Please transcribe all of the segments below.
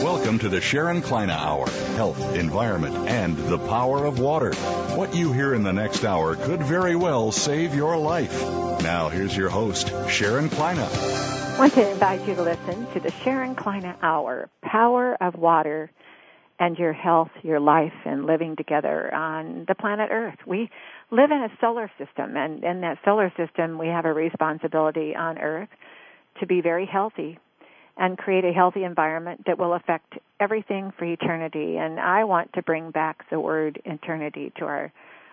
Welcome to the Sharon Kleiner Hour, health, environment, and the power of water. What you hear in the next hour could very well save your life. Now, here's your host, Sharon Kleiner. I want to invite you to listen to the Sharon Kleiner Hour, power of water and your health, your life, and living together on the planet Earth. We live in a solar system, and in that solar system, we have a responsibility on Earth to be very healthy and create a healthy environment that will affect everything for eternity. And I want to bring back the word eternity to our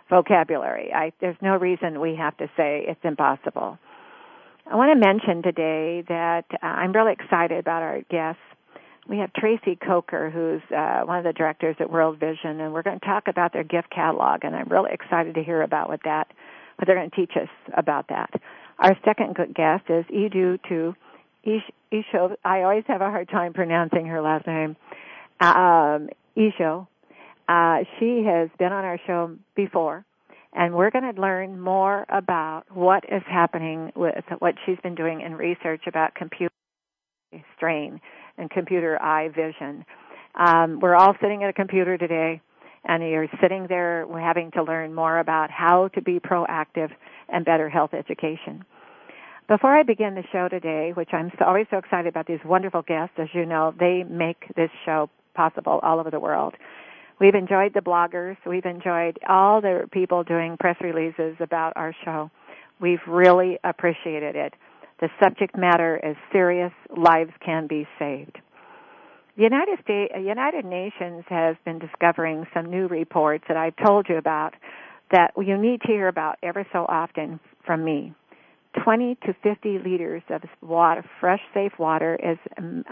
vocabulary. There's no reason we have to say it's impossible. I want to mention today that I'm really excited about our guests. We have Tracy Coker, who's one of the directors at World Vision, and we're going to talk about their gift catalog, and I'm really excited to hear about what they're going to teach us about that. Our second guest is Adetutu Isho. I always have a hard time pronouncing her last name. Isho. She has been on our show before, and we're going to learn more about what is happening with what she's been doing in research about computer strain and computer eye vision. We're all sitting at a computer today, and you're sitting there having to learn more about how to be proactive and better health education. Before I begin the show today, which I'm always so excited about these wonderful guests, as you know, they make this show possible all over the world. We've enjoyed the bloggers. We've enjoyed all the people doing press releases about our show. We've really appreciated it. The subject matter is serious. Lives can be saved. The United Nations has been discovering some new reports that I've told you about that you need to hear about ever so often from me. 20 to 50 liters of water, fresh, safe water is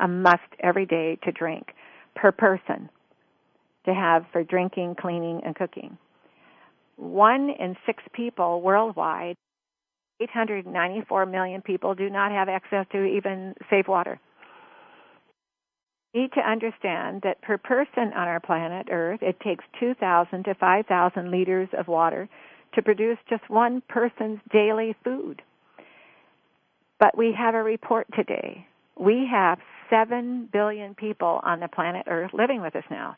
a must every day to drink per person to have for drinking, cleaning, and cooking. 1 in 6 people worldwide, 894 million people, do not have access to even safe water. We need to understand that per person on our planet Earth, it takes 2,000 to 5,000 liters of water to produce just one person's daily food. But we have a report today. We have 7 billion people on the planet Earth living with us now.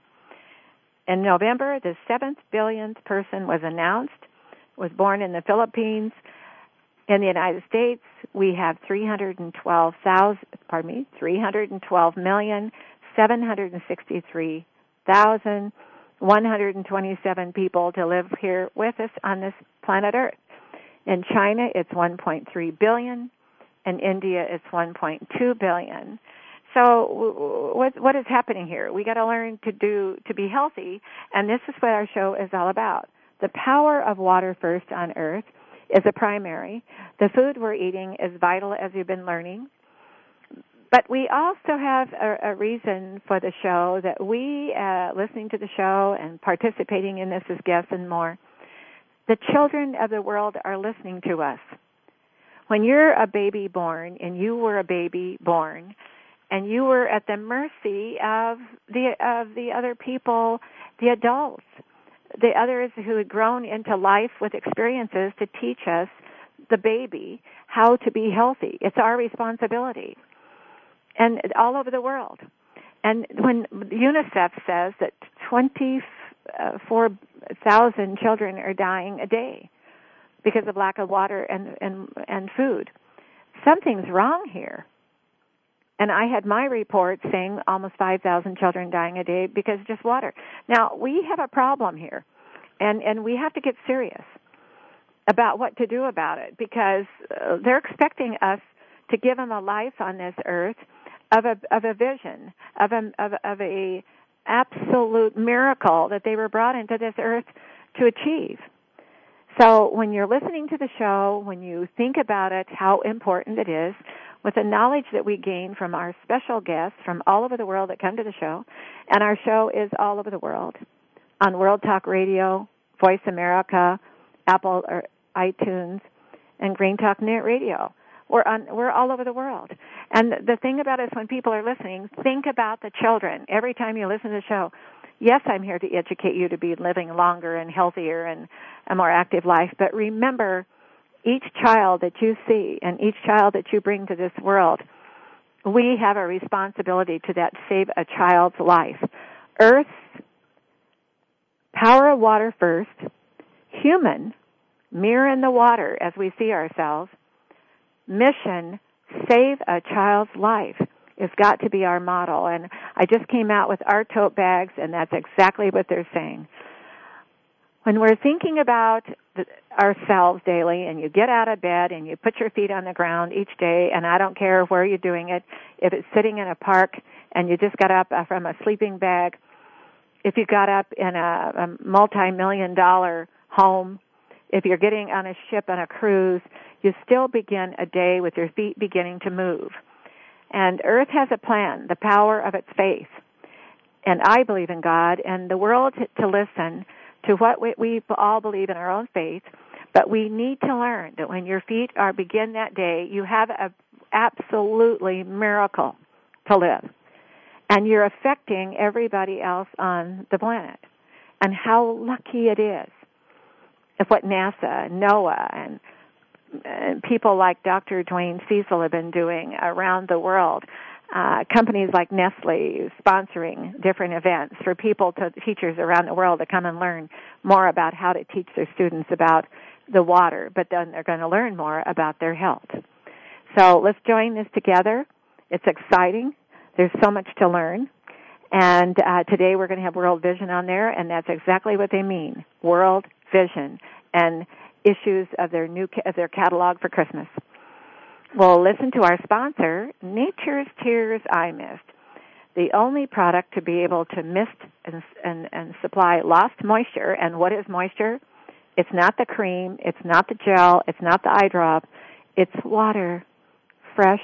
In November, the 7th billionth person was announced, was born in the Philippines. In the United States, we have 312,763,127 people to live here with us on this planet Earth. In China, it's 1.3 billion. In India, it's 1.2 billion. So what is happening here? We got to learn to be healthy, and this is what our show is all about. The power of water first on Earth is a primary. The food we're eating is vital, as you've been learning. But we also have a reason for the show that we, listening to the show and participating in this as guests and more, the children of the world are listening to us. When you're a baby born, and you were a baby born, and you were at the mercy of the other people, the adults, the others who had grown into life with experiences to teach us, the baby, how to be healthy. It's our responsibility, and all over the world. And when UNICEF says that 24,000 children are dying a day because of lack of water and food. Something's wrong here. And I had my report saying almost 5,000 children dying a day because of just water. Now, we have a problem here, and we have to get serious about what to do about it because they're expecting us to give them a life on this earth of a vision, of a absolute miracle that they were brought into this earth to achieve. So when you're listening to the show, when you think about it, how important it is, with the knowledge that we gain from our special guests from all over the world that come to the show, and our show is all over the world, on World Talk Radio, Voice America, Apple or iTunes, and Green Talk Net Radio. We're all over the world. And the thing about it is, when people are listening, think about the children. Every time you listen to the show, yes, I'm here to educate you to be living longer and healthier and a more active life, but remember, each child that you see and each child that you bring to this world, we have a responsibility to that save a child's life. Earth, power of water first, human, mirror in the water as we see ourselves, mission, save a child's life. It's got to be our model. And I just came out with our tote bags, and that's exactly what they're saying. When we're thinking about ourselves daily, and you get out of bed and you put your feet on the ground each day, and I don't care where you're doing it, if it's sitting in a park and you just got up from a sleeping bag, if you got up in a multi-million-dollar home, if you're getting on a ship on a cruise, you still begin a day with your feet beginning to move. And Earth has a plan, the power of its faith. And I believe in God, and the world to listen to what we all believe in our own faith. But we need to learn that when your feet begin that day, you have an absolutely miracle to live. And you're affecting everybody else on the planet. And how lucky it is. If what NASA, NOAA, and people like Dr. Dwayne Cecil have been doing around the world, companies like Nestle sponsoring different events for teachers around the world to come and learn more about how to teach their students about the water, but then they're going to learn more about their health. So let's join this together. It's exciting. There's so much to learn. And today we're going to have World Vision on there, and that's exactly what they mean, World Vision, and issues of their new catalog for Christmas. We'll listen to our sponsor, Nature's Tears Eye Mist, the only product to be able to mist and supply lost moisture. And what is moisture? It's not the cream, it's not the gel, it's not the eye drop, it's water, fresh,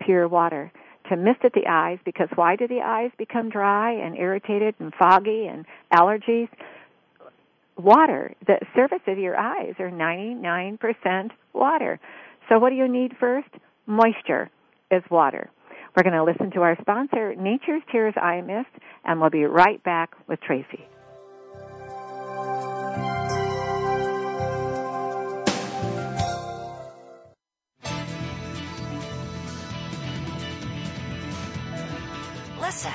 pure water. To mist at the eyes, because why do the eyes become dry and irritated and foggy and allergies? Water. The surface of your eyes are 99% water. So what do you need first? Moisture is water. We're going to listen to our sponsor, Nature's Tears Eye Mist, and we'll be right back with Tracy. Listen.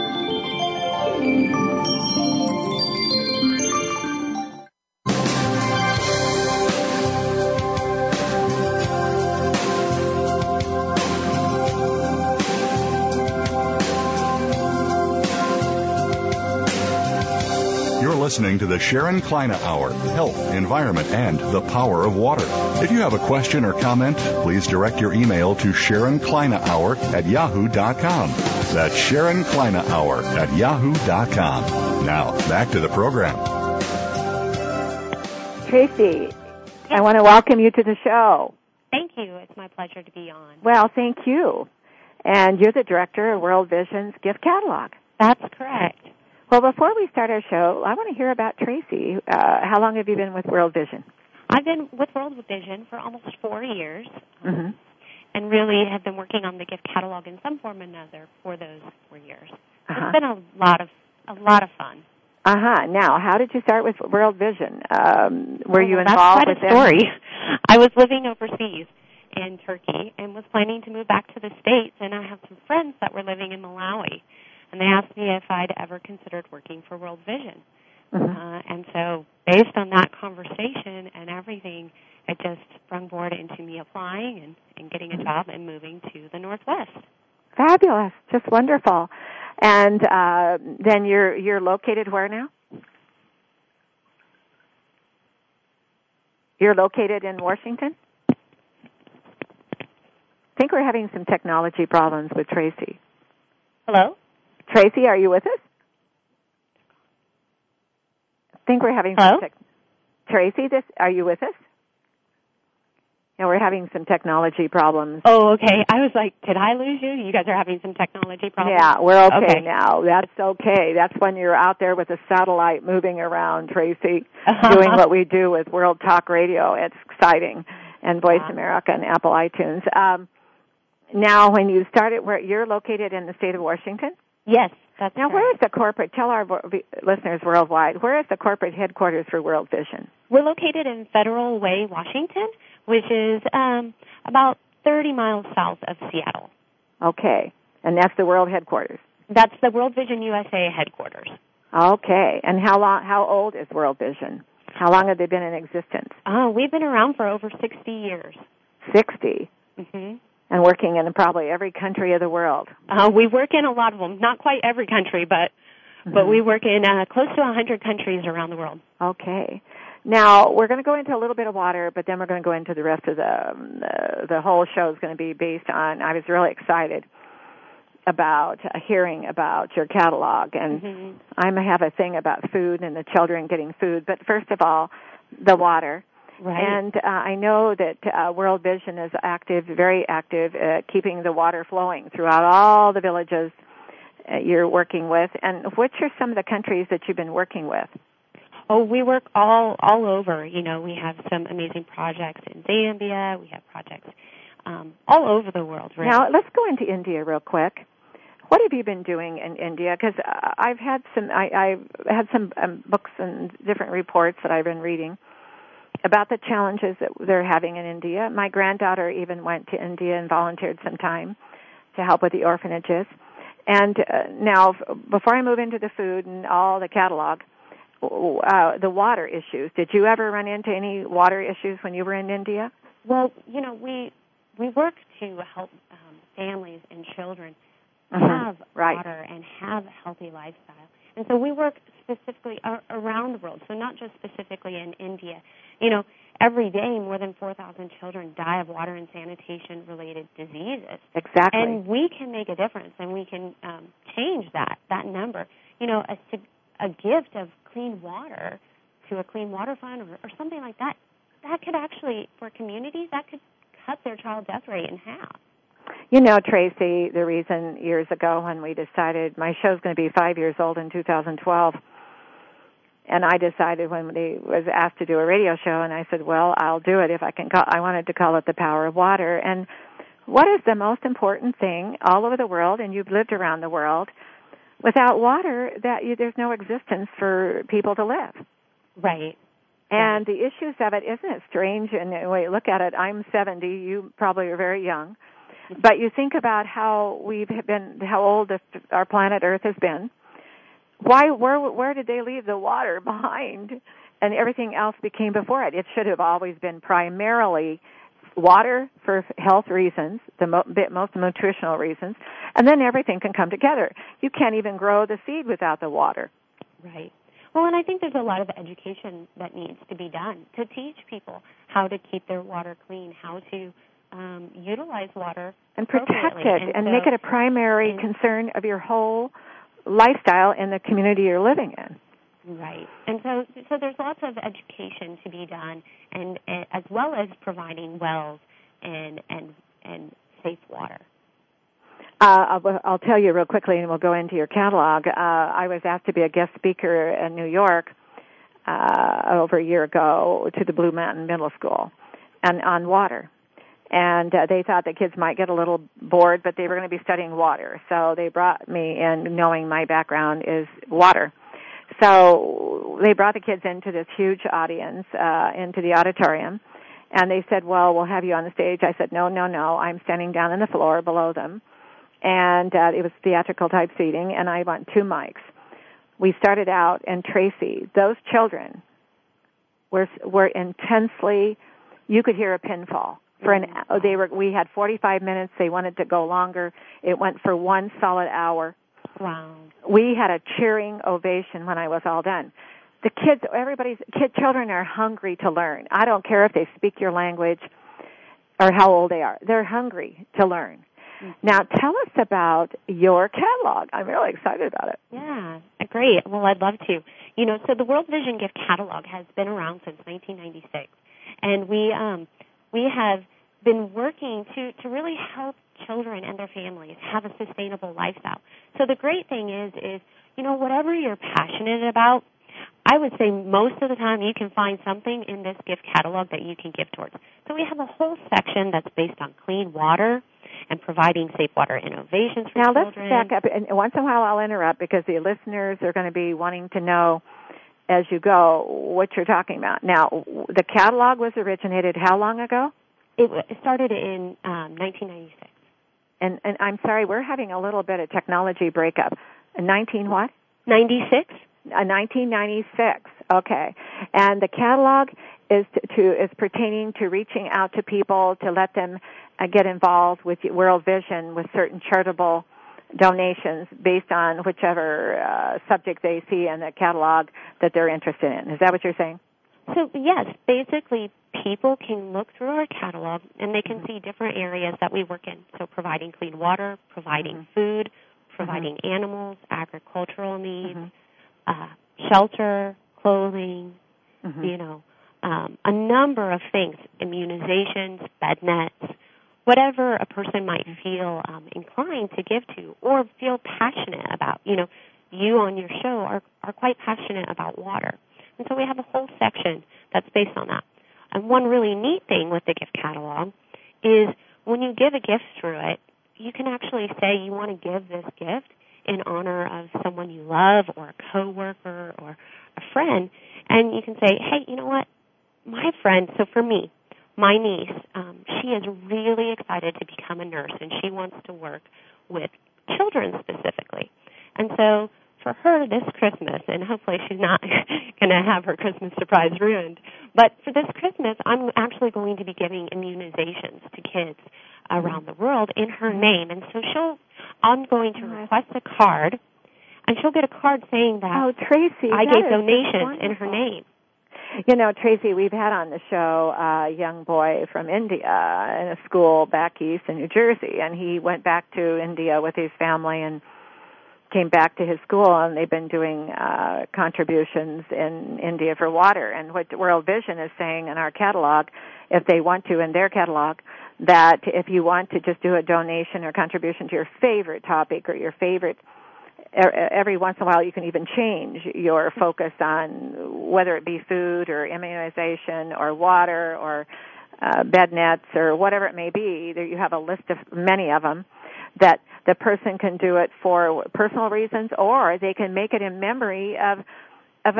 Listening to the Sharon Kleiner Hour, Health, Environment, and the Power of Water. If you have a question or comment, please direct your email to SharonKleinerHour@yahoo.com. That's SharonKleinerHour@yahoo.com. Now, back to the program. Tracy, I want to welcome you to the show. Thank you. It's my pleasure to be on. Well, thank you. And you're the director of World Vision's gift catalog. That's correct. Well, before we start our show, I want to hear about Tracy. How long have you been with World Vision? I've been with World Vision for almost 4 years, and really have been working on the gift catalog in some form or another for those 4 years. It's been a lot of fun. Now, how did you start with World Vision? Were you involved with them? That's quite a story. I was living overseas in Turkey and was planning to move back to the States, and I have some friends that were living in Malawi, and they asked me if I'd ever considered working for World Vision. Mm-hmm. And so based on that conversation and everything, it just sprung forward into me applying and getting a job and moving to the Northwest. Fabulous. Just wonderful. And then you're located where now? You're located in Washington? I think we're having some technology problems with Tracy. Hello? Tracy, are you with us? I think we're having some Tracy, are you with us? No, we're having some technology problems. Oh, okay. I was like, did I lose you? You guys are having some technology problems? Yeah, we're okay now. That's okay. That's when you're out there with a satellite moving around, Tracy, doing what we do with World Talk Radio. It's exciting. And Voice America and Apple iTunes. Now, when you started, you're located in the state of Washington? Yes. That's now, where is the corporate, tell our listeners worldwide, where is the corporate headquarters for World Vision? We're located in Federal Way, Washington, which is about 30 miles south of Seattle. Okay. And that's the world headquarters? That's the World Vision USA headquarters. Okay. And how old is World Vision? How long have they been in existence? Oh, we've been around for over 60 years. 60? Mm-hmm. And working in probably every country of the world. We work in a lot of them. Not quite every country, but we work in close to 100 countries around the world. Okay. Now, we're going to go into a little bit of water, but then we're going to go into the rest of the whole show is going to be based on, I was really excited about hearing about your catalog. And I have a thing about food and the children getting food. But first of all, the water. Right. And I know that World Vision is very active, keeping the water flowing throughout all the villages you're working with. And which are some of the countries that you've been working with? Oh, we work all over. You know, we have some amazing projects in Zambia. We have projects all over the world. Really. Now, let's go into India real quick. What have you been doing in India? Because I've had some books and different reports that I've been reading about the challenges that they're having in India. My granddaughter even went to India and volunteered some time to help with the orphanages. And now, before I move into the food and all the catalog, the water issues. Did you ever run into any water issues when you were in India? Well, you know, we work to help families and children have water and have a healthy lifestyle. And so we work specifically around the world, so not just specifically in India. You know, every day more than 4,000 children die of water and sanitation-related diseases. Exactly. And we can make a difference, and we can change that number. You know, a gift of clean water to a clean water fund or something like that, that could actually, for communities, that could cut their child death rate in half. You know, Tracy, the reason years ago when we decided my show's going to be 5 years old in 2012, and I decided when they was asked to do a radio show, and I said, well, I'll do it if I can. I wanted to call it The Power of Water. And what is the most important thing all over the world, and you've lived around the world, without water, there's no existence for people to live. Right. And the issues of it, isn't it strange? And the way you look at it, I'm 70, you probably are very young. But you think about how old our planet Earth has been. Where did they leave the water behind? And everything else became before it. It should have always been primarily water for health reasons, the most nutritional reasons, and then everything can come together. You can't even grow the seed without the water. Right. Well, and I think there's a lot of education that needs to be done to teach people how to keep their water clean, how to utilize water and protect it and make it a primary concern of your whole lifestyle in the community you're living in. Right. And so there's lots of education to be done, and as well as providing wells and safe water. I'll tell you real quickly, and we'll go into your catalog. I was asked to be a guest speaker in New York over a year ago to the Blue Mountain Middle School and on water. and they thought the kids might get a little bored, but they were going to be studying water. So they brought me in, knowing my background is water. So they brought the kids into this huge audience, into the auditorium, and they said, well, we'll have you on the stage. I said, no, I'm standing down on the floor below them. And it was theatrical type seating, and I want two mics. We started out, and Tracy, those children were intensely, you could hear a pin fall. We had 45 minutes. They wanted to go longer. It went for one solid hour. Wow. We had a cheering ovation when I was all done. Children are hungry to learn. I don't care if they speak your language or how old they are. They're hungry to learn. Now, tell us about your catalog. I'm really excited about it. Yeah, great. Well, I'd love to. You know, so the World Vision Gift Catalog has been around since 1996, and we have been working to really help children and their families have a sustainable lifestyle. So the great thing is, you know, whatever you're passionate about, I would say most of the time you can find something in this gift catalog that you can give towards. So we have a whole section that's based on clean water and providing safe water innovations for children. Now let's back up, and once in a while I'll interrupt because the listeners are going to be wanting to know as you go what you're talking about. Now, the catalog was originated how long ago? It started in 1996. And I'm sorry, we're having a little bit of technology breakup. 96. 1996. Okay. And the catalog is pertaining to reaching out to people to let them get involved with World Vision with certain charitable donations based on whichever subject they see in the catalog that they're interested in. Is that what you're saying? So, yes, basically people can look through our catalog and they can see different areas that we work in. So providing clean water, providing food, providing animals, agricultural needs, shelter, clothing, you know, a number of things, immunizations, bed nets, whatever a person might feel inclined to give to or feel passionate about. You know, you on your show are quite passionate about water. And so we have a whole section that's based on that. And one really neat thing with the gift catalog is when you give a gift through it, you can actually say you want to give this gift in honor of someone you love or a coworker or a friend. And you can say, hey, you know what, my friend, so for me, my niece, she is really excited to become a nurse, and she wants to work with children specifically. And so for her this Christmas, and hopefully she's not going to have her Christmas surprise ruined, but for this Christmas, I'm actually going to be giving immunizations to kids around the world in her name. And so I'm going to request a card, and she'll get a card saying that Tracy, I gave donations in her name. You know, Tracy, we've had on the show a young boy from India in a school back east in New Jersey, and he went back to India with his family and came back to his school, and they've been doing contributions in India for water. And what World Vision is saying in our catalog, if they want to in their catalog, that if you want to just do a donation or contribution to your favorite topic or your favorite, every once in a while you can even change your focus on whether it be food or immunization or water or bed nets or whatever it may be. You have a list of many of them that the person can do it for personal reasons, or they can make it in memory of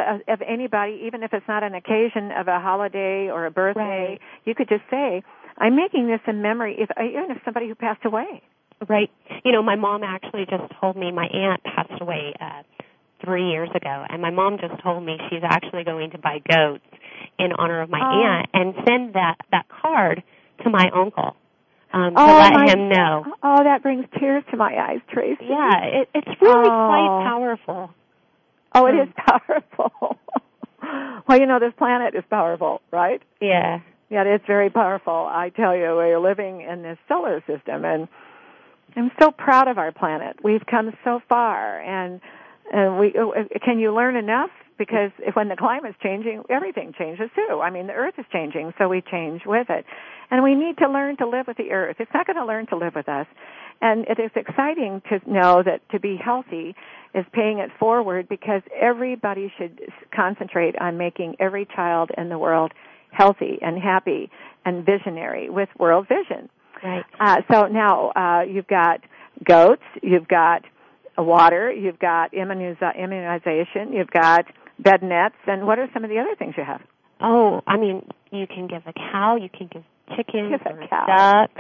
anybody, even if it's not an occasion of a holiday or a birthday. Right. You could just say, I'm making this in memory, even if somebody who passed away. Right. You know, my mom actually just told me my aunt passed away 3 years ago, and my mom just told me she's actually going to buy goats in honor of my aunt and send that card to my uncle to let him know. Oh, that brings tears to my eyes, Tracy. Yeah, it's really quite powerful. Oh, it is powerful. Well, you know, this planet is powerful, right? Yeah. Yeah, it's very powerful. I tell you, we're living in this solar system, and I'm so proud of our planet. We've come so far, and can you learn enough? Because when the climate's changing, everything changes too. I mean, the Earth is changing, so we change with it. And we need to learn to live with the Earth. It's not going to learn to live with us. And it is exciting to know that to be healthy is paying it forward, because everybody should concentrate on making every child in the world healthy and happy and visionary with World Vision. Right. So now you've got goats, you've got water, you've got immunization, you've got bed nets, and what are some of the other things you have? Oh, I mean, you can give a cow, you can give chickens, ducks.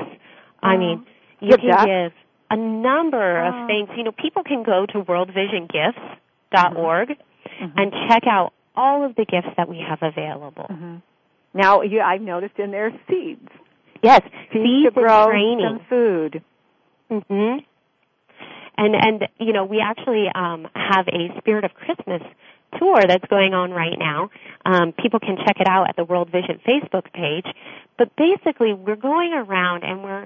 I mean, you can give a number of things. You know, people can go to worldvisiongifts.org and check out all of the gifts that we have available. Now, I've noticed in there seeds. Yes, seeds to grow some food. And you know, we actually have a Spirit of Christmas tour that's going on right now. People can check it out at the World Vision Facebook page. But basically, we're going around and we're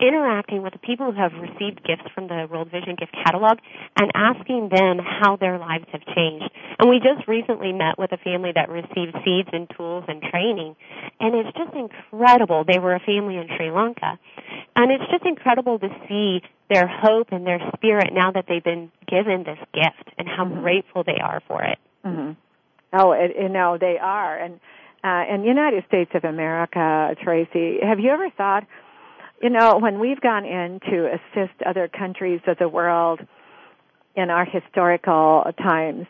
interacting with the people who have received gifts from the World Vision gift catalog and asking them how their lives have changed. And we just recently met with a family that received seeds and tools and training, and it's just incredible. They were a family in Sri Lanka, and it's just incredible to see their hope and their spirit now that they've been given this gift and how grateful they are for it. Oh, you know, they are. And the United States of America, Tracy, have you ever thought, you know, when we've gone in to assist other countries of the world in our historical times,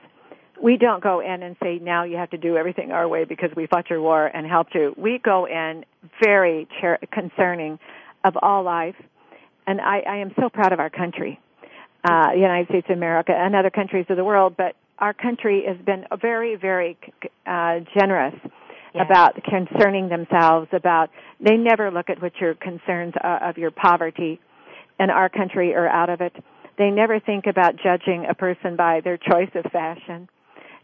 we don't go in and say, now you have to do everything our way because we fought your war and helped you. We go in very concerning of all life, and I am so proud of our country, the United States of America and other countries of the world, but our country has been very, very generous. Yes. About concerning themselves, about they never look at what your concerns are of your poverty in our country or out of it. They never think about judging a person by their choice of fashion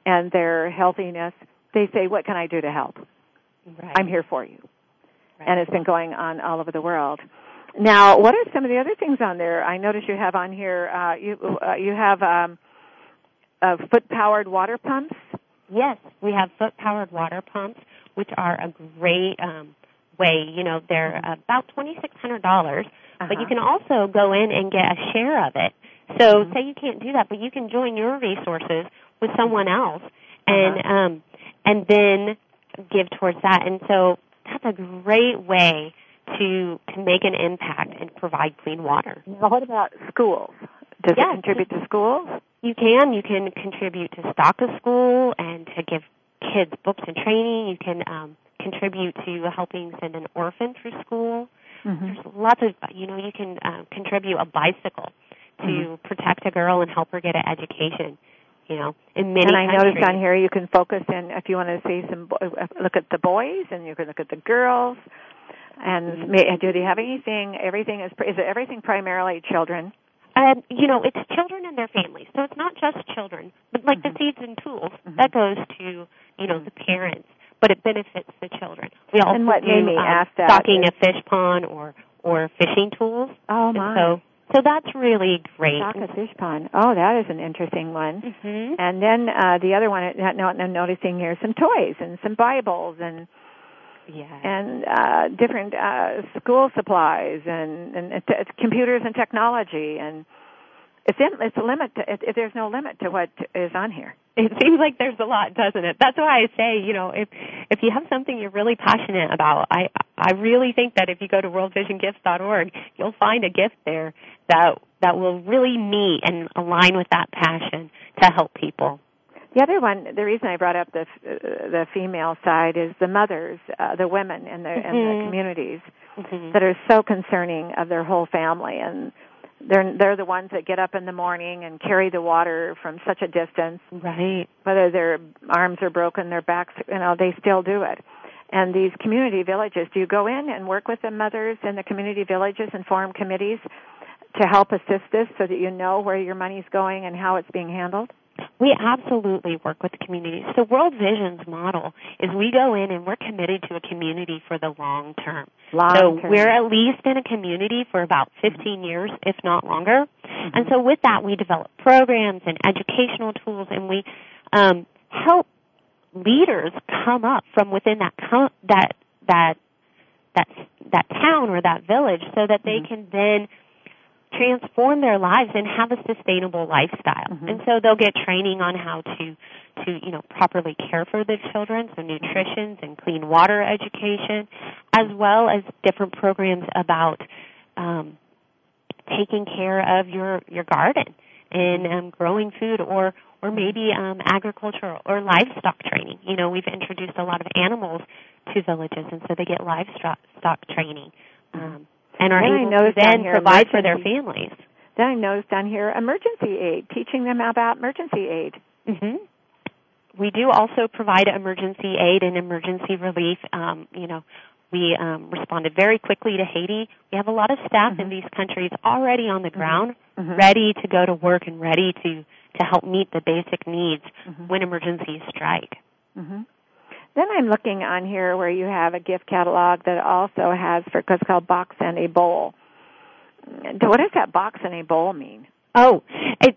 and their healthiness. They say, what can I do to help? Right. I'm here for you. Right. And it's been going on all over the world. Now, what are some of the other things on there? I notice you have on here, you have foot-powered water pumps. Yes, we have foot-powered water pumps, which are a great way. You know, they're about $2,600, but you can also go in and get a share of it. So say you can't do that, but you can join your resources with someone else and then give towards that. And so that's a great way to make an impact and provide clean water. Now, what about schools? Does it contribute to schools? You can contribute to stock a school and to give kids books and training. You can contribute to helping send an orphan through school. There's lots of, you know, you can contribute a bicycle to protect a girl and help her get an education, you know, in many countries. And I noticed on here you can focus in, if you want to see some, look at the boys and you can look at the girls. And do they have anything, everything, is it everything primarily children? You know, it's children and their families. So it's not just children, but like the seeds and tools, that goes to, you know, the parents, but it benefits the children. We also do stocking a fish pond or fishing tools. Oh, my. So that's really great. Stock a fish pond. Oh, that is an interesting one. And then the other one I'm noticing here, some toys and some Bibles and... Yeah, and different school supplies and computers and technology, and it's a limit. There's no limit to what is on here. It seems like there's a lot, doesn't it? That's why I say, you know, if you have something you're really passionate about, I really think that if you go to worldvisiongifts.org, you'll find a gift there that will really meet and align with that passion to help people. The other one, the reason I brought up the female side is the mothers, the women in the communities that are so concerning of their whole family, and they're the ones that get up in the morning and carry the water from such a distance. Right. Whether their arms are broken, their backs, you know, they still do it. And these community villages, do you go in and work with the mothers in the community villages and form committees to help assist this so that you know where your money's going and how it's being handled? We absolutely work with the communities. So World Vision's model is we go in and we're committed to a community for the long term. So we're at least in a community for about 15 years, if not longer. And so with that, we develop programs and educational tools, and we help leaders come up from within that town or that village so that they can then transform their lives and have a sustainable lifestyle. Mm-hmm. And so they'll get training on how to properly care for the children, so nutrition and clean water education, as well as different programs about taking care of your garden and growing food or maybe agricultural or livestock training. You know, we've introduced a lot of animals to villages, and so they get livestock training and are able to then provide for their families. Then I noticed down here emergency aid, teaching them about emergency aid. Mm-hmm. We do also provide emergency aid and emergency relief. We responded very quickly to Haiti. We have a lot of staff mm-hmm. in these countries already on the ground, mm-hmm. ready to go to work and ready to help meet the basic needs mm-hmm. when emergencies strike. Mm-hmm. Then I'm looking on here where you have a gift catalog that also has it's called Box and a Bowl. What does that Box and a Bowl mean? Oh, it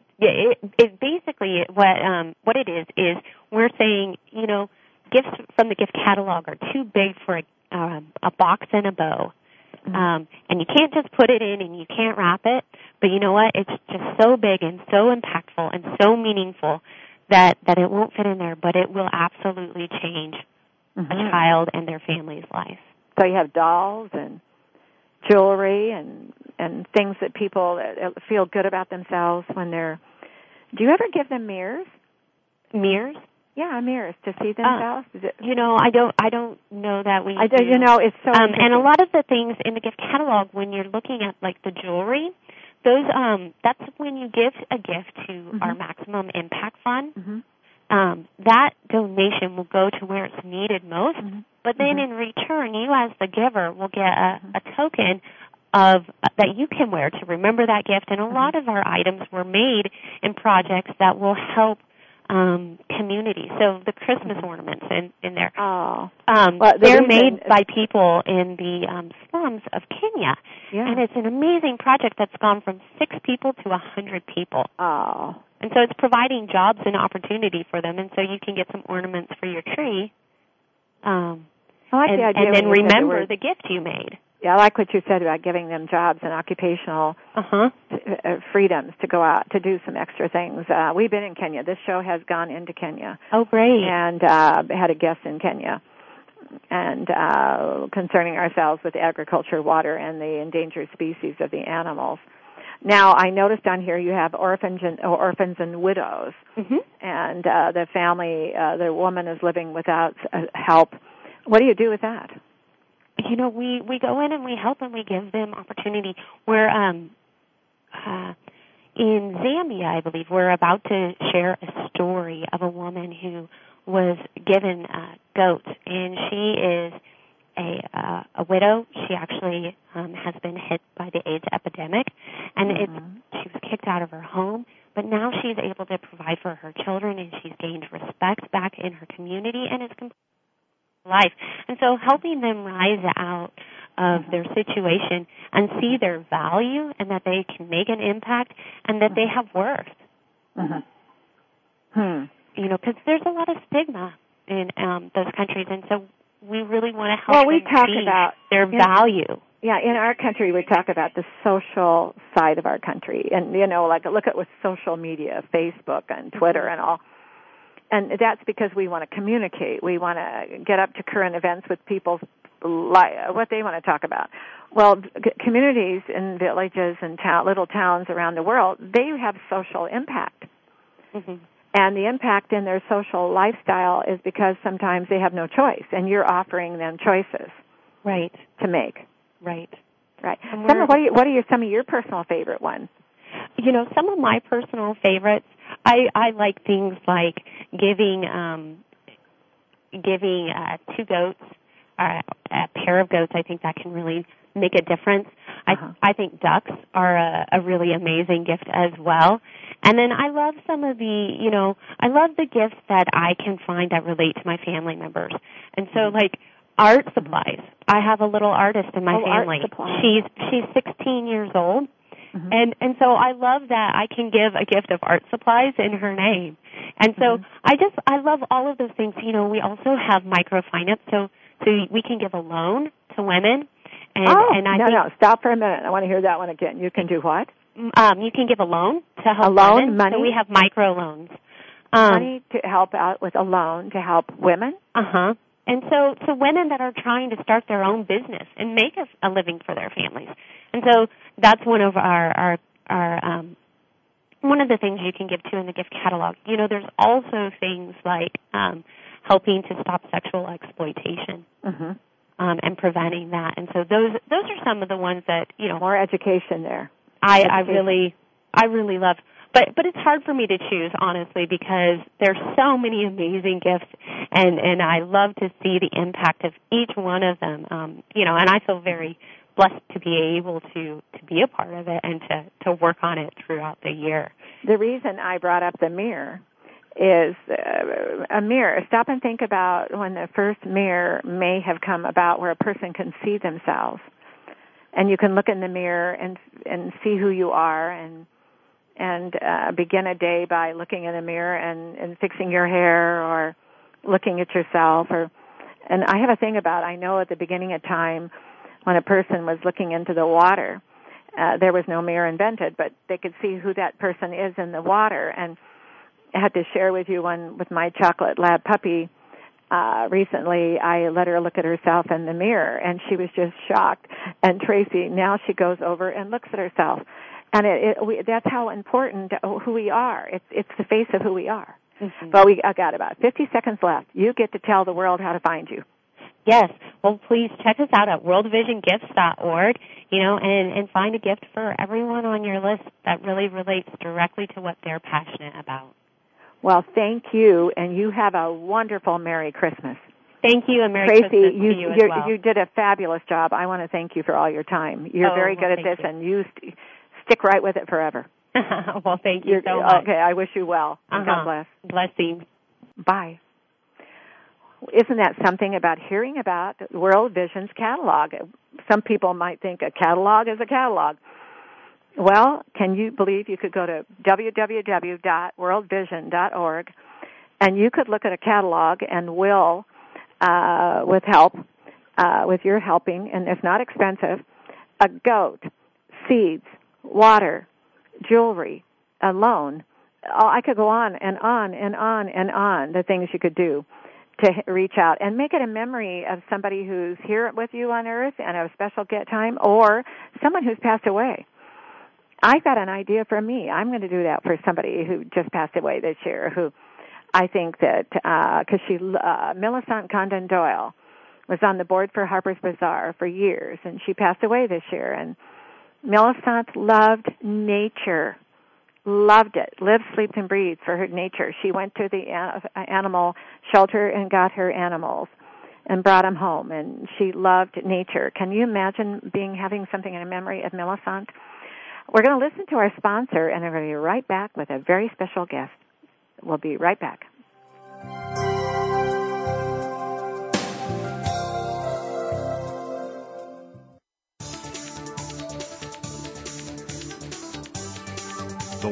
basically what it is we're saying, gifts from the gift catalog are too big for a box and a bow. Mm-hmm. And you can't just put it in and you can't wrap it, but you know what? It's just so big and so impactful and so meaningful that it won't fit in there, but it will absolutely change mm-hmm. a child and their family's life. So you have dolls and jewelry and things that people feel good about themselves when they're... Do you ever give them mirrors? Mirrors? Yeah, mirrors to see themselves. I don't know that we do. It's so and a lot of the things in the gift catalog, when you're looking at, like, the jewelry, those that's when you give a gift to mm-hmm. our Maximum Impact Fund. Mm-hmm. That donation will go to where it's needed most, mm-hmm. but then mm-hmm. in return, you as the giver will get a token of that you can wear to remember that gift. And a mm-hmm. lot of our items were made in projects that will help communities. So the Christmas mm-hmm. ornaments in there, they're made by people in the slums of Kenya. Yeah. And it's an amazing project that's gone from 6 people to 100 people. Oh. And so it's providing jobs and opportunity for them, and so you can get some ornaments for your tree. I like the idea. And then remember the gift you made. Yeah, I like what you said about giving them jobs and occupational freedoms to go out to do some extra things. We've been in Kenya. This show has gone into Kenya. Oh, great. And had a guest in Kenya and concerning ourselves with agriculture, water, and the endangered species of the animals. Now, I noticed on here you have orphans and widows, mm-hmm. and the family, the woman is living without help. What do you do with that? We go in and we help and we give them opportunity. We're in Zambia, I believe, we're about to share a story of a woman who was given goats, and she is a widow. She actually has been hit by the AIDS epidemic, and mm-hmm. She was kicked out of her home, but now she's able to provide for her children, and she's gained respect back in her community, and it's completely life. And so helping them rise out of mm-hmm. their situation and see their value and that they can make an impact and that mm-hmm. they have worth. Mm-hmm. Because there's a lot of stigma in those countries, and so we really want to help them talk about their value. Yeah, in our country we talk about the social side of our country, and, look at with social media, Facebook and Twitter mm-hmm. and all. And that's because we want to communicate. We want to get up to current events with people, what they want to talk about. Well, communities and villages and little towns around the world, they have social impact. Mm-hmm. And the impact in their social lifestyle is because sometimes they have no choice, and you're offering them choices right. to make. Right. Right. What are some of your personal favorite ones? Some of my personal favorites, I like things like giving 2 goats, a pair of goats. I think that can really make a difference. Uh-huh. I think ducks are a really amazing gift as well. And then I love some of the, I love the gifts that I can find that relate to my family members. And so, like, art supplies. I have a little artist in my family. She's 16 years old. Mm-hmm. And so I love that I can give a gift of art supplies in her name. And so mm-hmm. I love all of those things. We also have microfinance, so we can give a loan to women. And I think, stop for a minute. I want to hear that one again. You can do what? You can give a loan to help women. Money? So we have micro loans. Money to help out with a loan to help women? Uh-huh. And so to women that are trying to start their own business and make a living for their families. And so that's one of our one of the things you can give to in the gift catalog. You know, there's also things like helping to stop sexual exploitation. Uh-huh. And preventing that. And so those are some of the ones that, you know. More education there. I really love. But it's hard for me to choose, honestly, because there's so many amazing gifts, and I love to see the impact of each one of them. You know, and I feel very blessed to be able to be a part of it and to work on it throughout the year. The reason I brought up the mirror is a mirror. Stop and think about when the first mirror may have come about, where a person can see themselves, and you can look in the mirror and see who you are, and begin a day by looking in a mirror and fixing your hair or looking at yourself. And I have a thing about, I know at the beginning of time when a person was looking into the water, there was no mirror invented, but they could see who that person is in the water. And I had to share with you one with my chocolate lab puppy. Recently, I let her look at herself in the mirror, and she was just shocked. And Tracy, now she goes over and looks at herself. And that's how important who we are. It's the face of who we are. Mm-hmm. But I got about 50 seconds left. You get to tell the world how to find you. Yes. Well, please check us out at worldvisiongifts.org, you know, and find a gift for everyone on your list that really relates directly to what they're passionate about. Well, thank you, and you have a wonderful Merry Christmas. Thank you, and Merry Tracy, Christmas to you as well. You did a fabulous job. I want to thank you for all your time. You're very good at this, and you stick right with it forever. Well, thank you so much. Okay, I wish you well. Uh-huh. God bless. Blessings. Bye. Isn't that something about hearing about World Vision's catalog? Some people might think a catalog is a catalog. Well, can you believe you could go to www.worldvision.org, and you could look at a catalog, and will, with help, with your helping, and it's not expensive, a goat, seeds, water, jewelry, a loan. I could go on and on and on and on, the things you could do to reach out and make it a memory of somebody who's here with you on earth and a special get time, or someone who's passed away. I've got an idea for me. I'm going to do that for somebody who just passed away this year, who I think that, because Millicent Condon Doyle was on the board for Harper's Bazaar for years, and she passed away this year. And Millicent loved nature, loved it, lived, sleeps, and breathed for her nature. She went to the animal shelter and got her animals and brought them home, and she loved nature. Can you imagine having something in a memory of Millicent? We're going to listen to our sponsor, and I'm going to be right back with a very special guest. We'll be right back. The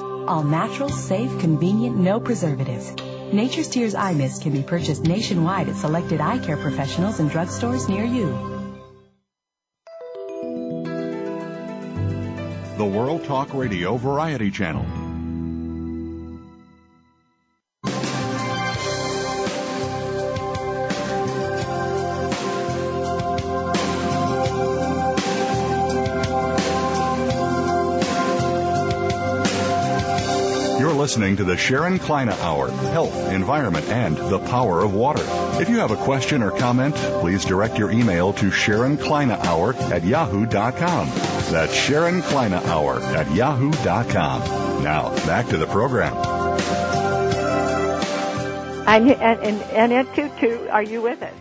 All natural, safe, convenient, no preservatives. Nature's Tears Eye Mist can be purchased nationwide at selected eye care professionals and drugstores near you. The World Talk Radio Variety Channel. You're listening to the Sharon Kleiner Hour, Health, Environment, and the Power of Water. If you have a question or comment, please direct your email to SharonKleinerHour@yahoo.com. That's SharonKleinerHour@yahoo.com. Now, back to the program. And Adetutu, are you with us?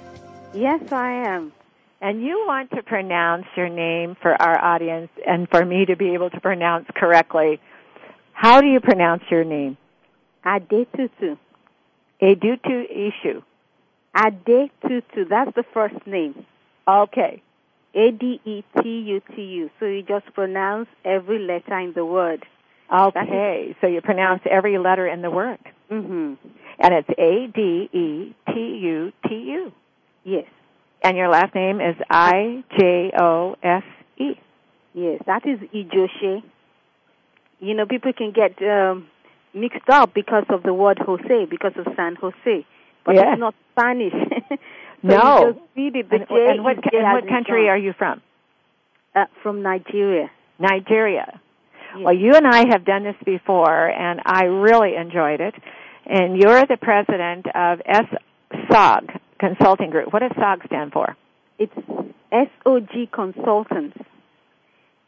Yes, I am. And you want to pronounce your name for our audience and for me to be able to pronounce correctly. How do you pronounce your name? Adetutu. Adetutu Isho. Adetutu, that's the first name. Okay. Adetutu. So you just pronounce every letter in the word. Okay. So you pronounce every letter in the word. Mm-hmm. And it's Adetutu. Yes. And your last name is Ijose. Yes, that is Ijose. You know, people can get mixed up because of the word Jose, because of San Jose. But yes. It's not Spanish. So you just read it. And what country are you from? From Nigeria. Nigeria. Yes. Well, you and I have done this before, and I really enjoyed it. And you're the president of SOG Consulting Group. What does SOG stand for? It's SOG Consultants.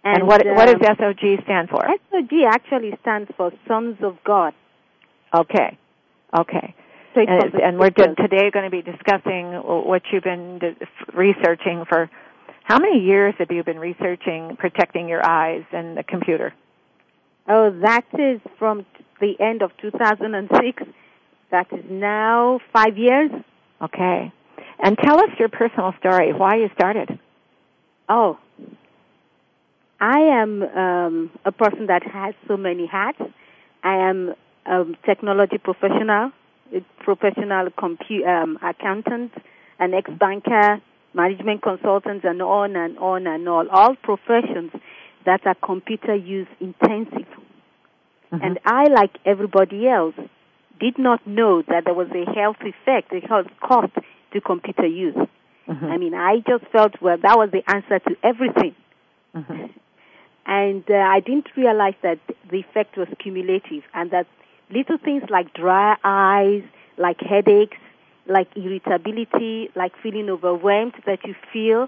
And what does SOG stand for? SOG actually stands for Sons of God. Okay. And we're today going to be discussing what you've been researching for. How many years have you been researching protecting your eyes and the computer? Oh, that is from the end of 2006. That is now 5 years. Okay. And tell us your personal story, why you started. Oh, I am a person that has so many hats. I am a technology professional, accountant, an ex-banker, management consultant, and on and on and all. All professions that are computer use intensive. Mm-hmm. And I, like everybody else, did not know that there was a health effect, a health cost to computer use. Mm-hmm. I mean, I just felt, well, that was the answer to everything. Mm-hmm. And I didn't realize that the effect was cumulative and that little things like dry eyes, like headaches, like irritability, like feeling overwhelmed that you feel,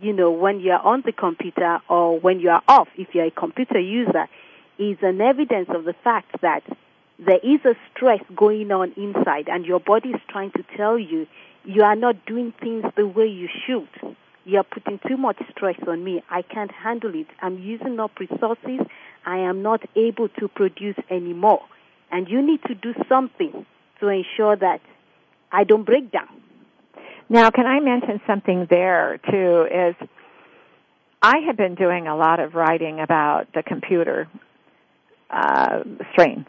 you know, when you're on the computer or when you're off, if you're a computer user, is an evidence of the fact that there is a stress going on inside and your body is trying to tell you, you are not doing things the way you should. You are putting too much stress on me. I can't handle it. I'm using up resources. I am not able to produce anymore. And you need to do something to ensure that I don't break down. Now, can I mention something there, too, is I have been doing a lot of writing about the computer strain.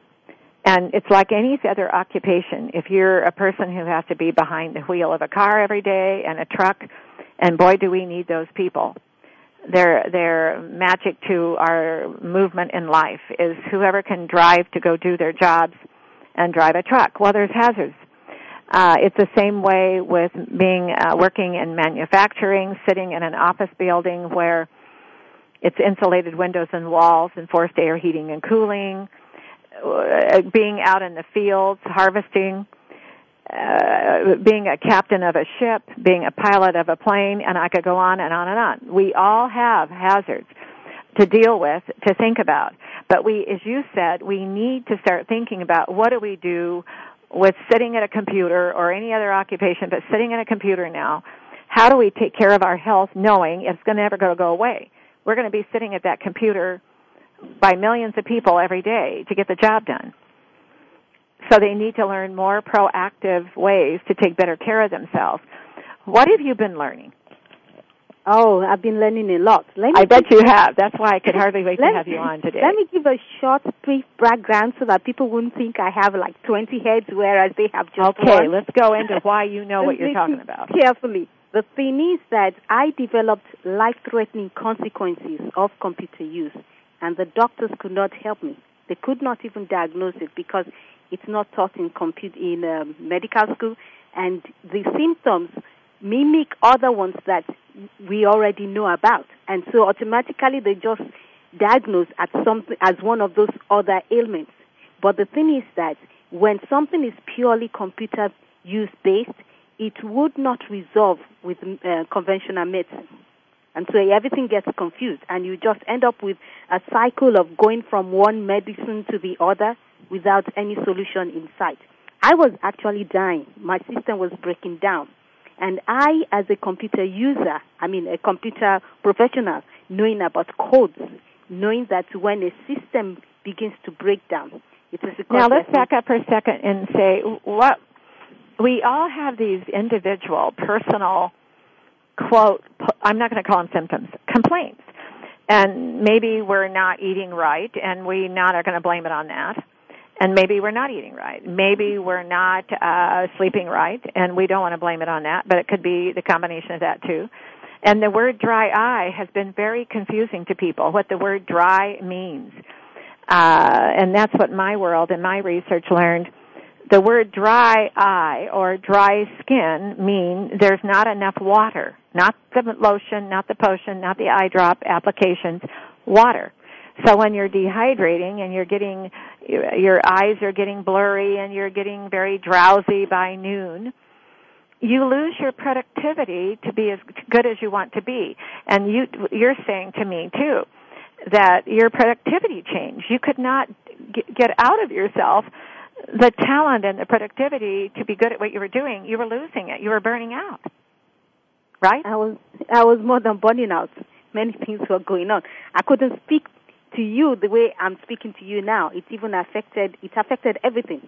And it's like any other occupation. If you're a person who has to be behind the wheel of a car every day and a truck, and boy, do we need those people. They're magic to our movement in life is whoever can drive to go do their jobs and drive a truck. Well, there's hazards. It's the same way with being working in manufacturing, sitting in an office building where it's insulated windows and walls, enforced air heating and cooling, being out in the fields, harvesting. Being a captain of a ship, being a pilot of a plane, and I could go on and on and on. We all have hazards to deal with, to think about. But we, as you said, we need to start thinking about what do we do with sitting at a computer or any other occupation, but sitting at a computer now, how do we take care of our health knowing it's never going to go away? We're going to be sitting at that computer by millions of people every day to get the job done. So they need to learn more proactive ways to take better care of themselves. What have you been learning? Oh, I've been learning a lot. I bet you have. That's why I could hardly wait to have you on today. Let me give a short, brief background so that people wouldn't think I have like 20 heads, whereas they have just one. Okay, let's go into why you know what you're talking about. Carefully. The thing is that I developed life-threatening consequences of computer use, and the doctors could not help me. They could not even diagnose it because it's not taught in medical school, and the symptoms mimic other ones that we already know about, and so automatically they just diagnose as one of those other ailments. But the thing is that when something is purely computer use based, it would not resolve with conventional medicine, and so everything gets confused, and you just end up with a cycle of going from one medicine to the other without any solution in sight. I was actually dying. My system was breaking down. And I, as a computer user, a computer professional, knowing about codes, knowing that when a system begins to break down, Now let's back up for a second and say what we all have these individual, personal, quote, I'm not going to call them symptoms, complaints. And maybe we're not eating right, and we not are going to blame it on that. And maybe we're not eating right. Maybe we're not sleeping right, and we don't want to blame it on that, but it could be the combination of that too. And the word dry eye has been very confusing to people, what the word dry means. And that's what my world and my research learned. The word dry eye or dry skin mean there's not enough water, not the lotion, not the potion, not the eye drop applications, water. So when you're dehydrating and you're getting, your eyes are getting blurry and you're getting very drowsy by noon, you lose your productivity to be as good as you want to be. And you're saying to me, too, that your productivity changed. You could not get out of yourself the talent and the productivity to be good at what you were doing. You were losing it. You were burning out, right? I was more than burning out. Many things were going on. I couldn't speak to you the way I'm speaking to you now. It affected everything.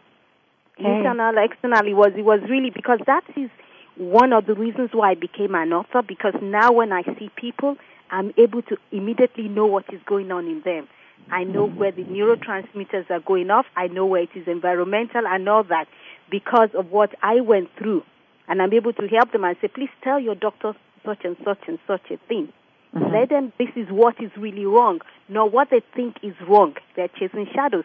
Okay. Internally, externally, it was really, because that is one of the reasons why I became an author, because now when I see people, I'm able to immediately know what is going on in them. I know where the neurotransmitters are going off. I know where it is environmental and all that because of what I went through. And I'm able to help them and say, please tell your doctor such and such and such a thing. Mm-hmm. Let them, this is what is really wrong, not what they think is wrong. They're chasing shadows.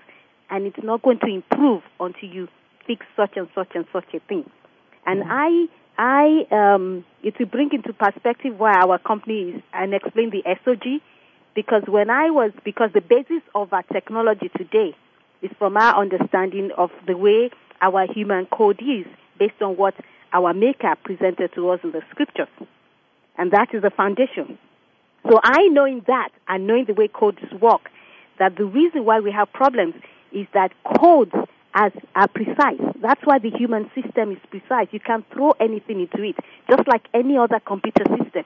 And it's not going to improve until you fix such and such and such a thing. And it will bring into perspective why our company is, and explain the SOG, because the basis of our technology today is from our understanding of the way our human code is based on what our Maker presented to us in the scriptures. And that is the foundation. So I knowing that and knowing the way codes work, that the reason why we have problems is that codes are precise. That's why the human system is precise. You can't throw anything into it, just like any other computer system.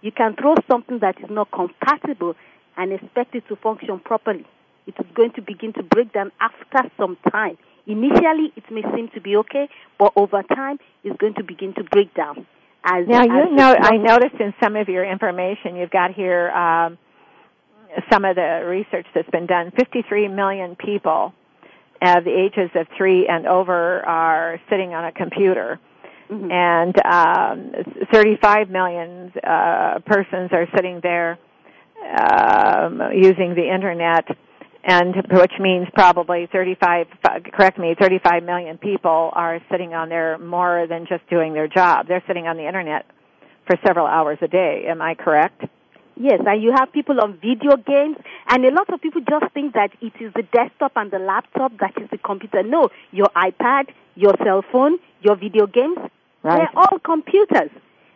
You can throw something that is not compatible and expect it to function properly. It is going to begin to break down after some time. Initially, it may seem to be okay, but over time, it's going to begin to break down. I noticed in some of your information, you've got here some of the research that's been done. 53 million people of the ages of 3 and over are sitting on a computer. Mm-hmm. And 35 million persons are sitting there using the Internet, and which means probably 35 million people are sitting on there more than just doing their job. They're sitting on the Internet for several hours a day. Am I correct? Yes, and you have people on video games, and a lot of people just think that it is the desktop and the laptop that is the computer. No, your iPad, your cell phone, your video games, right. They're all computers.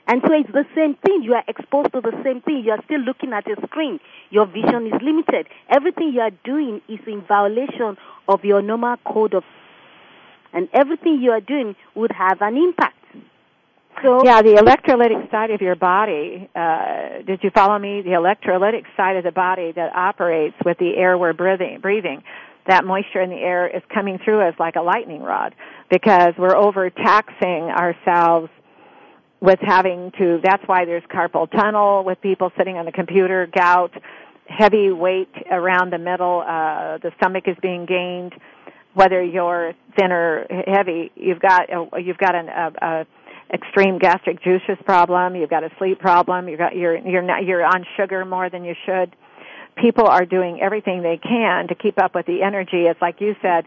And so it's the same thing. You are exposed to the same thing. You are still looking at a screen. Your vision is limited. Everything you are doing is in violation of your normal code of... And everything you are doing would have an impact. So yeah, the electrolytic side of your body, did you follow me? The electrolytic side of the body that operates with the air we're breathing. That moisture in the air is coming through us like a lightning rod because we're overtaxing ourselves with having to, that's why there's carpal tunnel with people sitting on the computer, gout, heavy weight around the middle, the stomach is being gained. Whether you're thin or heavy, you've got an extreme gastric juices problem, you've got a sleep problem, you're on sugar more than you should. People are doing everything they can to keep up with the energy. It's like you said,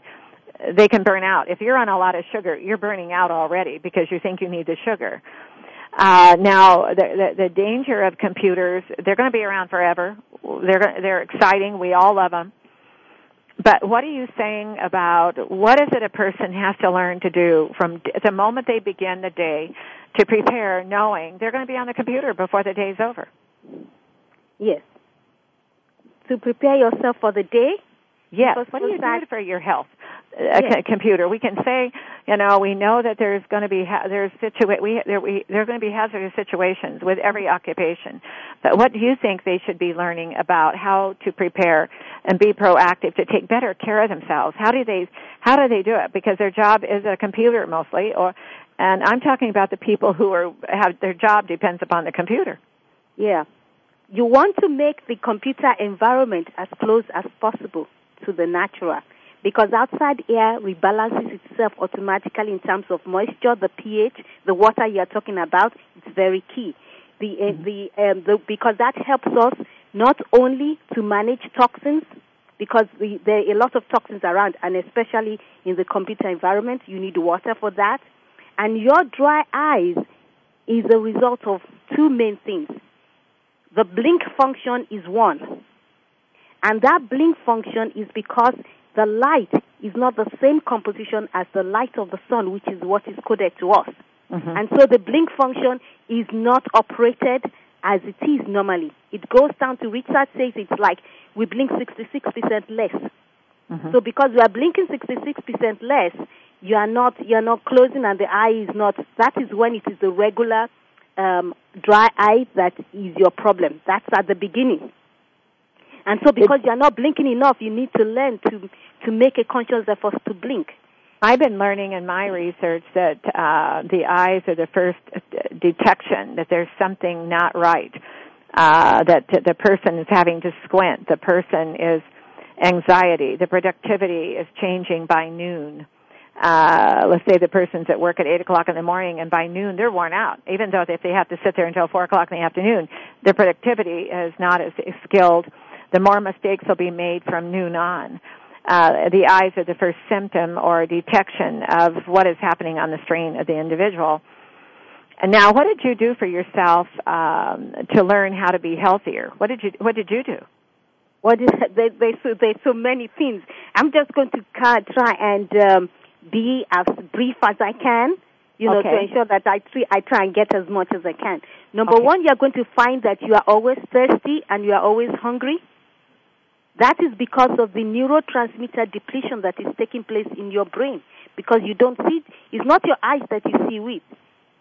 they can burn out. If you're on a lot of sugar, you're burning out already because you think you need the sugar. Now, the danger of computers, they're going to be around forever. They're exciting. We all love them. But what are you saying about what is it a person has to learn to do from the moment they begin the day to prepare, knowing they're going to be on the computer before the day's over? Yes. To prepare yourself for the day? Yes. What do you do for your health? Yes. Computer. We can say You know, we know that there's going to be there's going to be hazardous situations with every occupation. But what do you think they should be learning about how to prepare and be proactive to take better care of themselves? How do they do it? Because their job is a computer mostly, and I'm talking about the people who have their job depends upon the computer. Yeah. You want to make the computer environment as close as possible to the natural, because outside air rebalances itself automatically in terms of moisture, the pH, the water you are talking about. It's very key. Because that helps us not only to manage toxins, because there are a lot of toxins around, and especially in the computer environment, you need water for that. And your dry eyes is a result of two main things. The blink function is one. And that blink function is because the light is not the same composition as the light of the sun, which is what is coded to us. Mm-hmm. And so the blink function is not operated as it is normally. It goes down to, Richard says it's like we blink 66% less. Mm-hmm. So because we are blinking 66% less, you are not closing and the eye is not. That is when it is the regular dry eye that is your problem. That's at the beginning. And so because you are not blinking enough, you need to learn to make a conscious effort to blink. I've been learning in my research that the eyes are the first detection that there's something not right, that the person is having to squint, the person is anxiety, the productivity is changing by noon. Let's say the person's at work at 8 o'clock in the morning, and by noon they're worn out, even though if they have to sit there until 4 o'clock in the afternoon, their productivity is not as skilled. The more mistakes will be made from noon on. The eyes are the first symptom or detection of what is happening on the strain of the individual. And now, what did you do for yourself to learn how to be healthier? What did you do? There's so many things. I'm just going to try and be as brief as I can, to ensure that I try and get as much as I can. Number one, you're going to find that you are always thirsty and you are always hungry. That is because of the neurotransmitter depletion that is taking place in your brain, because you don't see, it's not your eyes that you see with.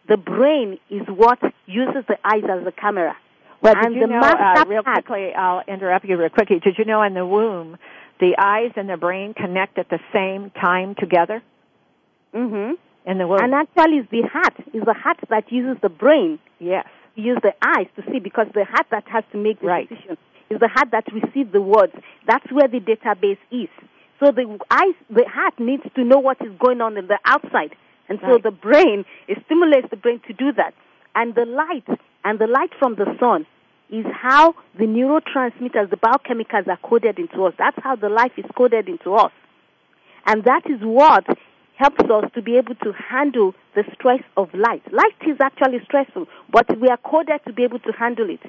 The brain is what uses the eyes as a camera. Well, and I'll interrupt you real quickly. Did you know in the womb, the eyes and the brain connect at the same time together? Mm-hmm. In the womb. And actually it's the heart that uses the brain. Yes. Use the eyes to see, because the heart that has to make the decision is the heart that receives the words. That's where the database is. So the heart needs to know what is going on in the outside. And so the brain, it stimulates the brain to do that. And the light from the sun is how the neurotransmitters, the biochemicals are coded into us. That's how the life is coded into us. And that is what helps us to be able to handle the stress of light. Light is actually stressful, but we are coded to be able to handle it.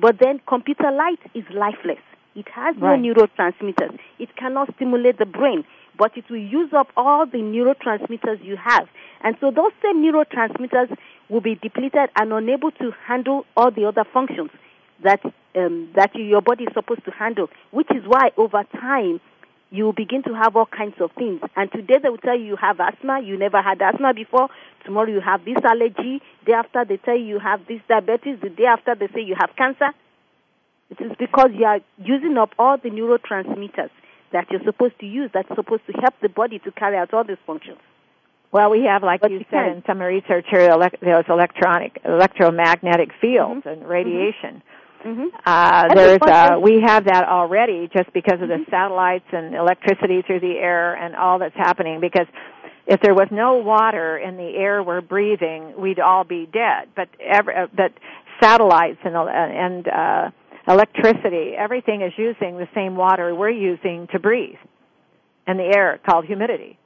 But then computer light is lifeless. It has no neurotransmitters. It cannot stimulate the brain, but it will use up all the neurotransmitters you have. And so those same neurotransmitters will be depleted and unable to handle all the other functions that your body is supposed to handle, which is why over time you begin to have all kinds of things. And today they will tell you have asthma. You never had asthma before. Tomorrow you have this allergy. The day after they tell you have this diabetes. The day after they say you have cancer. It is because you are using up all the neurotransmitters that you're supposed to use, that's supposed to help the body to carry out all these functions. Well, we have, like you said in some research here, there's electromagnetic fields and radiation. Mm-hmm. Mm-hmm. We have that already just because of the satellites and electricity through the air and all that's happening, because if there was no water in the air we're breathing, we'd all be dead. But satellites and electricity, everything is using the same water we're using to breathe, and the air called humidity.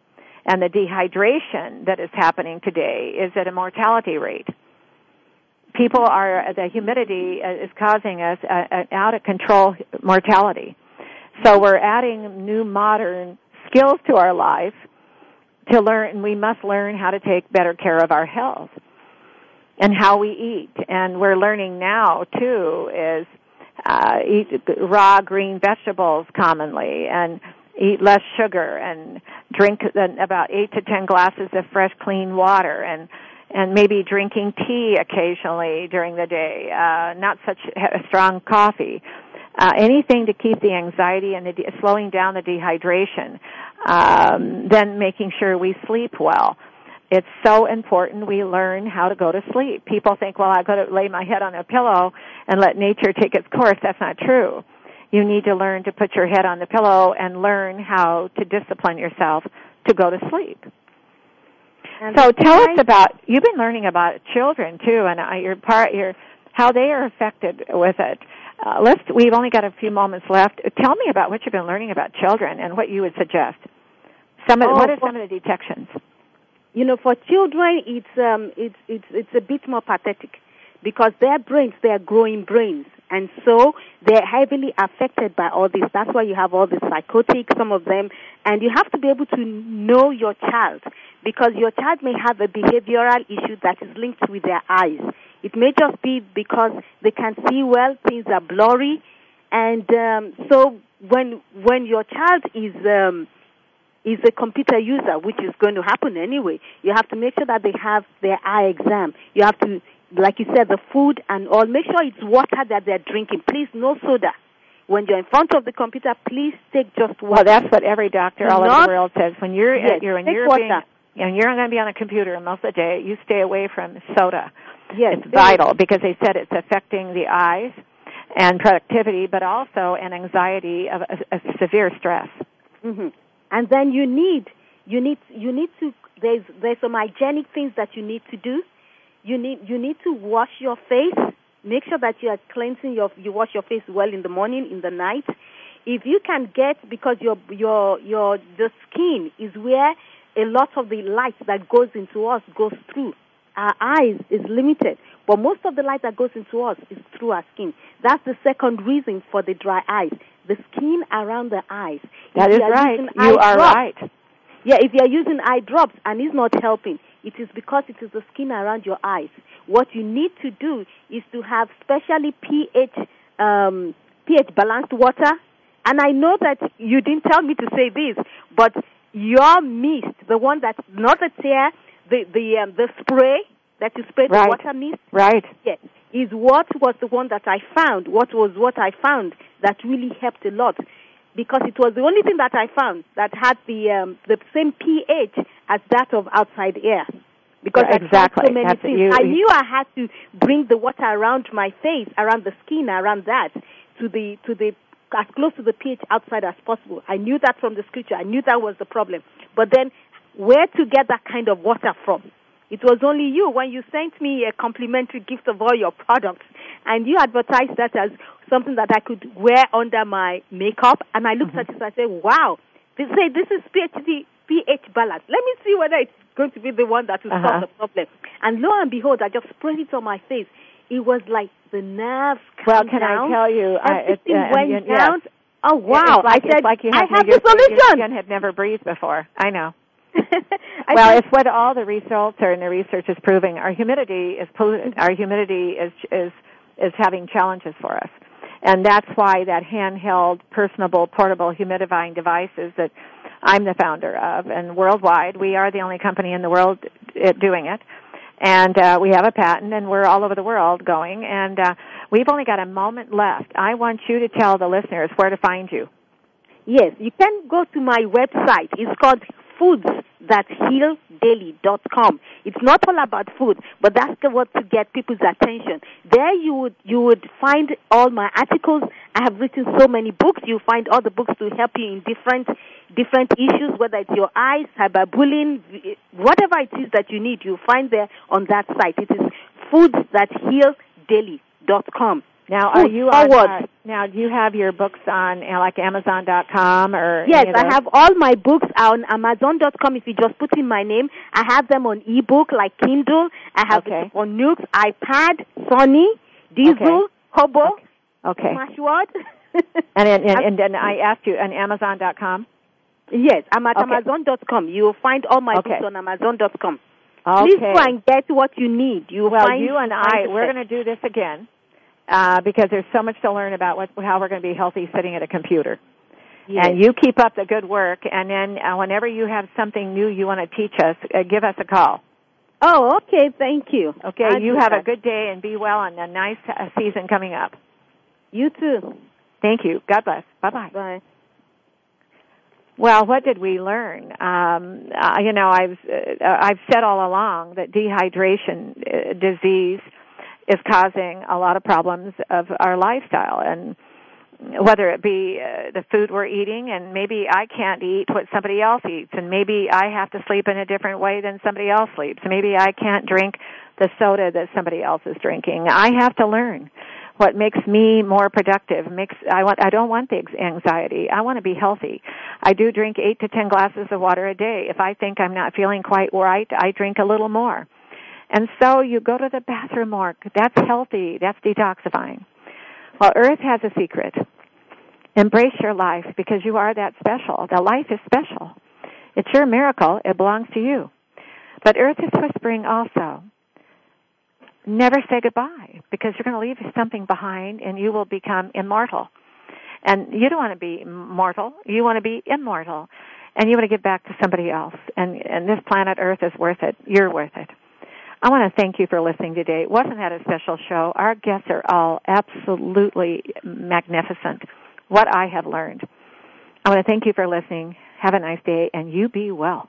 And the dehydration that is happening today is at a mortality rate. The humidity is causing us an out-of-control mortality. So we're adding new modern skills to our life to learn, and we must learn how to take better care of our health and how we eat. And we're learning now, too, is eat raw green vegetables commonly and eat less sugar and drink about 8 to 10 glasses of fresh, clean water, and maybe drinking tea occasionally during the day, not such strong coffee, anything to keep the anxiety and slowing down the dehydration, then making sure we sleep well. It's so important we learn how to go to sleep. People think, well, I've got to lay my head on a pillow and let nature take its course. That's not true. You need to learn to put your head on the pillow and learn how to discipline yourself to go to sleep. And so tell us about, you've been learning about children, too, and how they are affected with it. We've only got a few moments left. Tell me about what you've been learning about children and what you would suggest. What are some of the detections? You know, for children, it's a bit more pathetic because their brains, they are growing brains, and so they're heavily affected by all this. That's why you have all these psychotics, some of them, and you have to be able to know your child because your child may have a behavioral issue that is linked with their eyes. It may just be because they can't see well, things are blurry, and so when your child is a computer user, which is going to happen anyway. You have to make sure that they have their eye exam. You have to, like you said, the food and all. Make sure it's water that they're drinking. Please, no soda. When you're in front of the computer, please take just water. Well, that's what every doctor all over the world says. When you're you're going to be on a computer most of the day, you stay away from soda. Yes, it's vital because they said it's affecting the eyes and productivity, but also an anxiety of a severe stress. Mm-hmm. And then you need to there's some hygienic things that you need to do. You need to wash your face. Make sure that you are cleansing you wash your face well in the morning, in the night. If you can get, because the skin is where a lot of the light that goes into us goes through. Our eyes is limited, but most of the light that goes into us is through our skin. That's the second reason for the dry eyes. The skin around the eyes. That is right. You are right. Yeah, if you are using eye drops and it's not helping, it is because it is the skin around your eyes. What you need to do is to have specially pH balanced water. And I know that you didn't tell me to say this, but your mist, the one that's not a tear, the spray that you spray the water mist. Right. Yes. Is what was the one that I found, what I found that really helped a lot, because it was the only thing that I found that had the same pH as that of outside air. Because exactly. I had so many things. I knew I had to bring the water around my face, around the skin, around that, to the as close to the pH outside as possible. I knew that from the scripture. I knew that was the problem. But then where to get that kind of water from? It was only you when you sent me a complimentary gift of all your products, and you advertised that as something that I could wear under my makeup. And I looked at it and I said, wow, they say this is pH balance. Let me see whether it's going to be the one that will solve the problem. And lo and behold, I just sprayed it on my face. It was like the nerves calmed down. Well, can I tell you? Everything went down. Yes. Oh, wow. I said, I have the solution. Your skin had never breathed before. I know. It's what all the results are and the research is proving. Our humidity is polluted. Our humidity is having challenges for us. And that's why that handheld, personable, portable humidifying devices that I'm the founder of, and worldwide, we are the only company in the world doing it. And we have a patent, and we're all over the world going. And we've only got a moment left. I want you to tell the listeners where to find you. Yes, you can go to my website. It's called foodsthathealdaily.com. It's not all about food, but that's what to get people's attention. There you would find all my articles. I have written so many books. You'll find all the books to help you in different issues, whether it's your eyes, cyberbullying, whatever it is that you need, you'll find there on that site. It is foodsthathealdaily.com. Now, do you have your books on, like, Amazon.com or? Yes, I have all my books on Amazon.com. If you just put in my name, I have them on ebook, like Kindle. I have it on Nook, iPad, Sony, Diesel, Hobo, Smashword. and I asked you on Amazon.com. Yes, I'm at Amazon.com. You will find all my books on Amazon.com. Okay. Please go and get what you need. We're going to do this again. Because there's so much to learn about how we're going to be healthy sitting at a computer. Yes. And you keep up the good work. And then whenever you have something new you want to teach us, give us a call. Oh, okay. Thank you. Okay. You have a good day and be well and a nice season coming up. You too. Thank you. God bless. Bye-bye. Bye. Well, what did we learn? I've said all along that dehydration disease is causing a lot of problems of our lifestyle, and whether it be the food we're eating, and maybe I can't eat what somebody else eats, and maybe I have to sleep in a different way than somebody else sleeps. Maybe I can't drink the soda that somebody else is drinking. I have to learn what makes me more productive. I don't want the anxiety. I want to be healthy. I do drink 8 to 10 glasses of water a day. If I think I'm not feeling quite right, I drink a little more. And so you go to the bathroom more. That's healthy. That's detoxifying. Well, Earth has a secret. Embrace your life, because you are that special. The life is special. It's your miracle. It belongs to you. But Earth is whispering also, never say goodbye, because you're going to leave something behind and you will become immortal. And you don't want to be mortal. You want to be immortal. And you want to give back to somebody else. And this planet Earth is worth it. You're worth it. I want to thank you for listening today. Wasn't that a special show? Our guests are all absolutely magnificent. What I have learned. I want to thank you for listening. Have a nice day, and you be well.